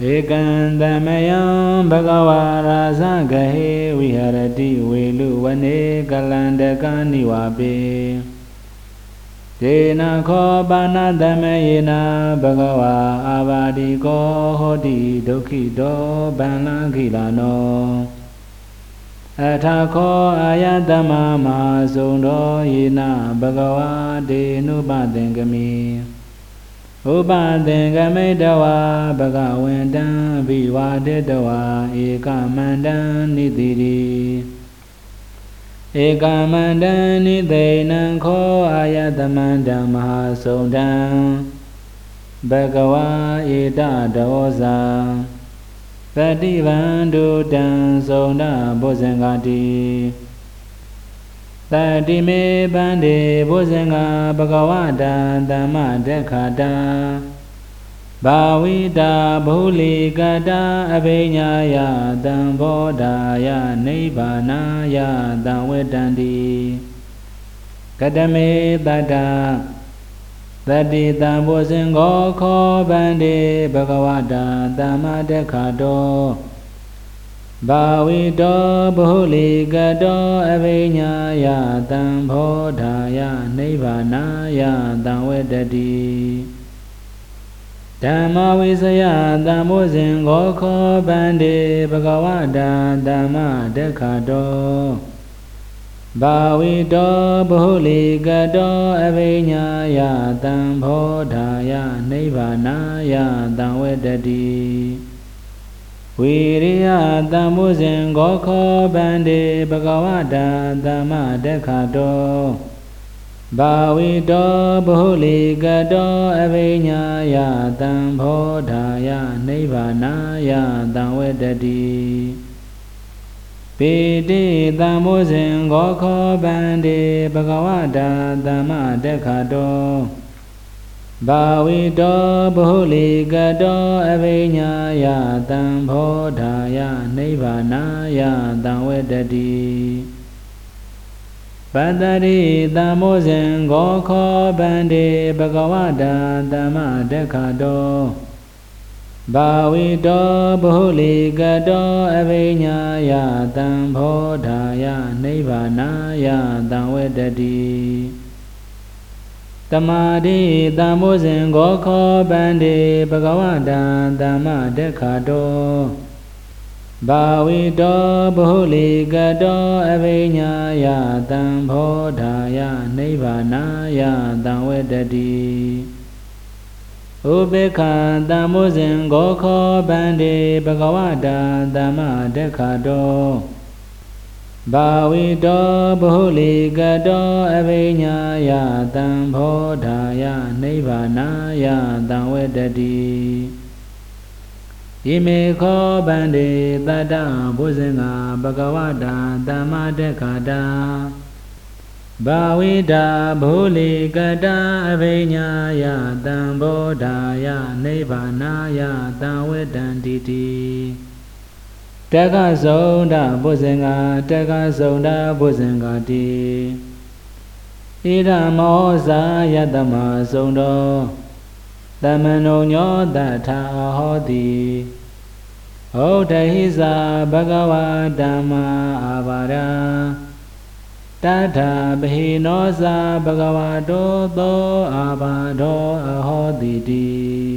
Ekandamayam Bhagavara Sangahe Viharati Veluvane Kalandaka Nivape Tena Khobanadameyena Bhagava Avadiko Hoti Dukhito Bhanakilano Athako Ayatamama Sondo Yena Bhagava Denubadengami Upadengamidawa bhagavendam vivadidawa ekamandam nidhiri Ekamandam nidhenam kho ayatamandam mahasodam Bhagava etadaosa Pativandutam sonda bhosangati Tati me bande bhosanga bhagavata dhamma dekhata Bhavita bhulikata abhinyaya dambodaya nibanaya dhamvetanti Katame tata tati dhambosango kho bande bhagavata dhamma dekhato Bhavito bhulikado avinyaya dambodaya nibanaya dhamvedati Dhammavisaya dhambosango kho bande bhagavata dhamma dekhato Bhavito bhulikado avinyaya dambodaya nibanaya dhamvedati Viriya dhambosango kho bande bhagavata dhamma dekhato Bhavito bhulikado avinyaya dambodaya nibanaya dhamvetanti Piti dhambosango kho bande bhagavata dhamma dekhato Bhavito bhulikado avinyaya dambodaya nibanaya dhamvetanti Patati dhambosango kho bande bhagavata dhamma dekhato Bhavito bhulikado avinyaya dambodaya nibanaya dhamvetanti Tamadi dhambosango kho bande bhagavata dhamma dekhato Bhavito bhulikado avinyaya dambodaya nibanaya dhamvetanti Upekkha dhambosango kho bande bhagavata dhamma dekhato Bhavito bhulikado avinyaya dambodaya nibanaya dhamvetanti Ime kho bande tata bhosanga bhagavata dhamma dekhato Bhavito bhulikado avinyaya dambodaya nibanaya dhamvetanti Taka sonda bhosanga ti Ida mosa yatama sondo Tamano nyota tha hoti Odahisa bhagava dhamma avara Tata bhinosa bhagavato to abado ahoti ti